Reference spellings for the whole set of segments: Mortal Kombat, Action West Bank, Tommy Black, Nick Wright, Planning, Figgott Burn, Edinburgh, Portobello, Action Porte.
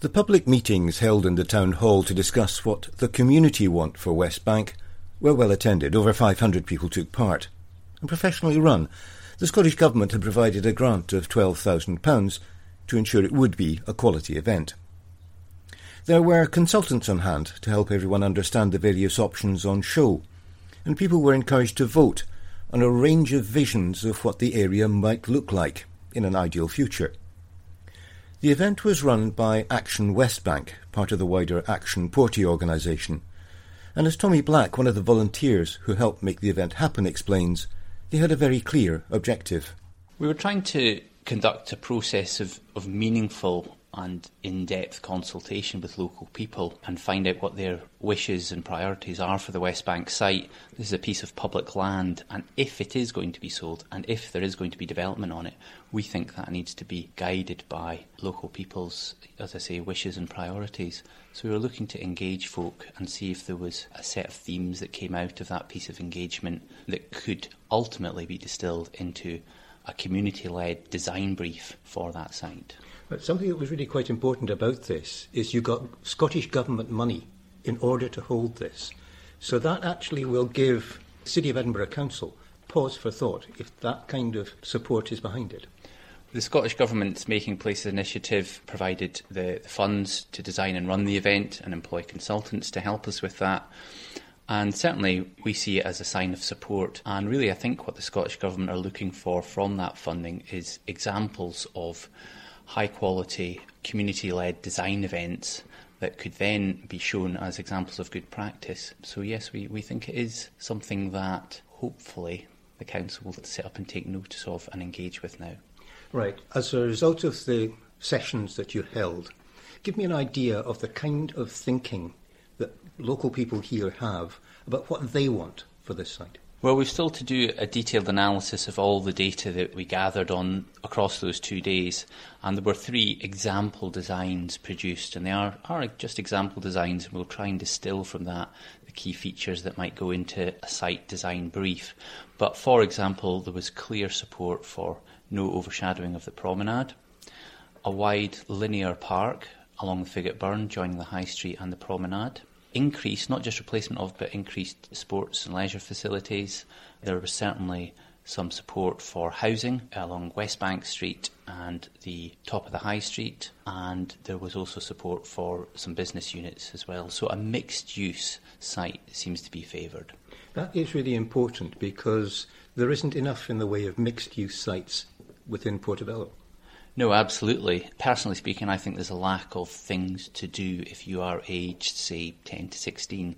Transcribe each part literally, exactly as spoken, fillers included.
The public meetings held in the Town Hall to discuss what the community want for West Bank were well attended. Over five hundred people took part, and professionally run. The Scottish Government had provided a grant of twelve thousand pounds to ensure it would be a quality event. There were consultants on hand to help everyone understand the various options on show, and people were encouraged to vote on a range of visions of what the area might look like in an ideal future. The event was run by Action West Bank, part of the wider Action Porte organisation, and as Tommy Black, one of the volunteers who helped make the event happen, explains, they had a very clear objective. We were trying to conduct a process of, of meaningful and in-depth consultation with local people and find out what their wishes and priorities are for the West Bank site. This is a piece of public land, and if it is going to be sold and if there is going to be development on it, we think that needs to be guided by local people's, as I say, wishes and priorities. So we were looking to engage folk and see if there was a set of themes that came out of that piece of engagement that could ultimately be distilled into a community-led design brief for that site. But something that was really quite important about this is you got Scottish Government money in order to hold this. So that actually will give the City of Edinburgh Council pause for thought if that kind of support is behind it. The Scottish Government's Making Places initiative provided the, the funds to design and run the event and employ consultants to help us with that. And certainly we see it as a sign of support, and really I think what the Scottish Government are looking for from that funding is examples of high quality community-led design events that could then be shown as examples of good practice. So yes, we, we think it is something that hopefully the Council will set up and take notice of and engage with now. Right. As a result of the sessions that you held, give me an idea of the kind of thinking that local people here have about what they want for this site. Well, we've still to do a detailed analysis of all the data that we gathered on across those two days, and there were three example designs produced, and they are, are just example designs, and we'll try and distill from that the key features that might go into a site design brief. But for example, there was clear support for no overshadowing of the promenade, a wide linear park along the Figgott Burn joining the High Street and the promenade, increased, not just replacement of, but increased sports and leisure facilities. There was certainly some support for housing along West Bank Street and the top of the High Street, and there was also support for some business units as well. So a mixed-use site seems to be favoured. That is really important because there isn't enough in the way of mixed-use sites within Portobello. No, absolutely. Personally speaking, I think there's a lack of things to do if you are aged, say, ten to sixteen.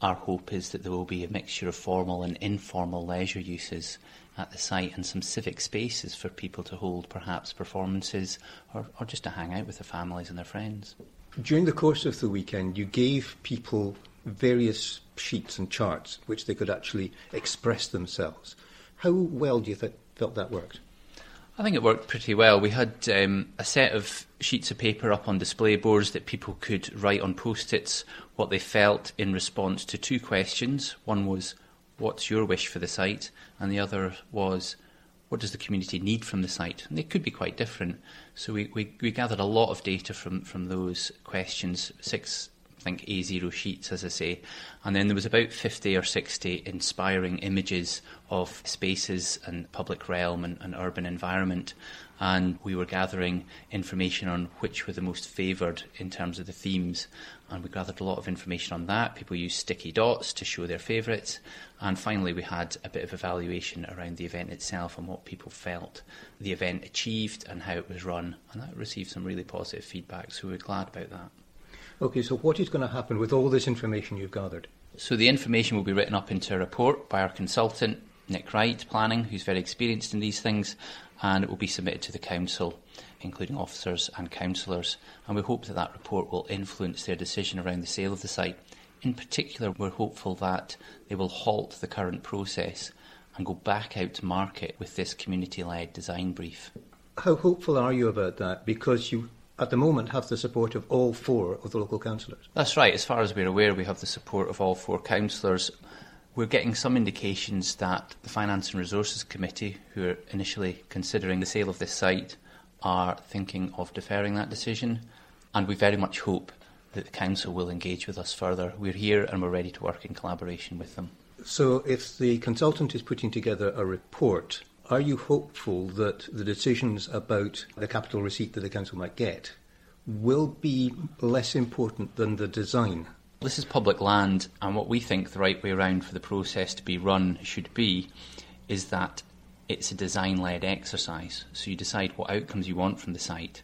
Our hope is that there will be a mixture of formal and informal leisure uses at the site and some civic spaces for people to hold perhaps performances or, or just to hang out with their families and their friends. During the course of the weekend, you gave people various sheets and charts which they could actually express themselves. How well do you th- felt that worked? I think it worked pretty well. We had um, a set of sheets of paper up on display boards that people could write on post-its what they felt in response to two questions. One was, what's your wish for the site? And the other was, what does the community need from the site? And they could be quite different. So we, we, we gathered a lot of data from, from those questions, six, I think, A zero sheets, as I say. And then there was about fifty or sixty inspiring images of spaces and public realm and, and urban environment. And we were gathering information on which were the most favoured in terms of the themes. And we gathered a lot of information on that. People used sticky dots to show their favourites. And finally, we had a bit of evaluation around the event itself and what people felt the event achieved and how it was run. And that received some really positive feedback, so we were glad about that. OK, so what is going to happen with all this information you've gathered? So the information will be written up into a report by our consultant, Nick Wright, Planning, who's very experienced in these things, and it will be submitted to the council, including officers and councillors. And we hope that that report will influence their decision around the sale of the site. In particular, we're hopeful that they will halt the current process and go back out to market with this community-led design brief. How hopeful are you about that? Because you at the moment have the support of all four of the local councillors. That's right. As far as we're aware, we have the support of all four councillors. We're getting some indications that the Finance and Resources Committee, who are initially considering the sale of this site, are thinking of deferring that decision. and we very much hope that the Council will engage with us further. We're here and we're ready to work in collaboration with them. So if the consultant is putting together a report, are you hopeful that the decisions about the capital receipt that the Council might get will be less important than the design? This is public land, and what we think the right way around for the process to be run should be is that it's a design-led exercise. So you decide what outcomes you want from the site,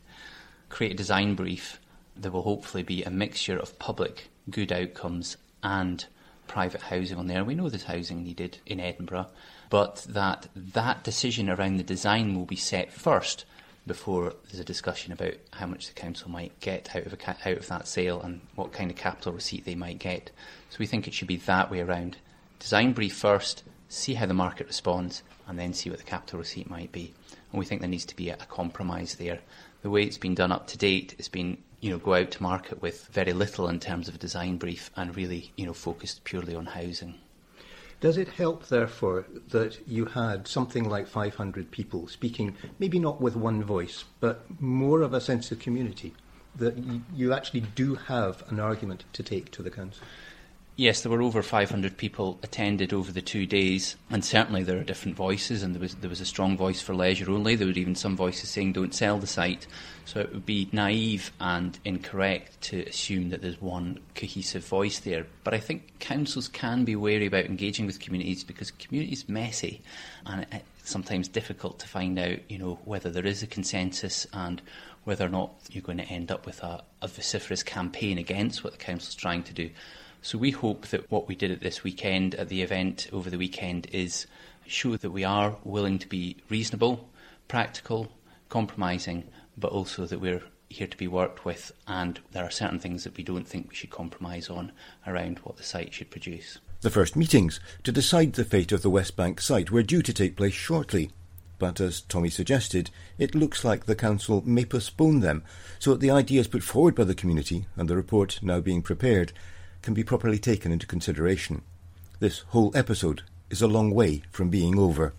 create a design brief. There will hopefully be a mixture of public good outcomes and private housing on there. We know there's housing needed in Edinburgh, but that that decision around the design will be set first before there's a discussion about how much the council might get out of a, out of that sale and what kind of capital receipt they might get. So we think it should be that way around. Design brief first, see how the market responds, and then see what the capital receipt might be. And we think there needs to be a compromise there. The way it's been done up to date, it's been, you know, go out to market with very little in terms of a design brief and really, you know, focused purely on housing. Does it help, therefore, that you had something like five hundred people speaking, maybe not with one voice, but more of a sense of community, that you actually do have an argument to take to the council? Yes, there were over five hundred people attended over the two days, and certainly there are different voices, and there was there was a strong voice for leisure only. There were even some voices saying don't sell the site. So it would be naive and incorrect to assume that there's one cohesive voice there. But I think councils can be wary about engaging with communities because community's messy, and it's sometimes difficult to find out, you know, whether there is a consensus and whether or not you're going to end up with a, a vociferous campaign against what the council's trying to do. So we hope that what we did at this weekend, at the event over the weekend, is show that we are willing to be reasonable, practical, compromising, but also that we're here to be worked with, and there are certain things that we don't think we should compromise on around what the site should produce. The first meetings to decide the fate of the West Bank site were due to take place shortly, but as Tommy suggested, it looks like the council may postpone them, so that the ideas put forward by the community and the report now being prepared can be properly taken into consideration. This whole episode is a long way from being over.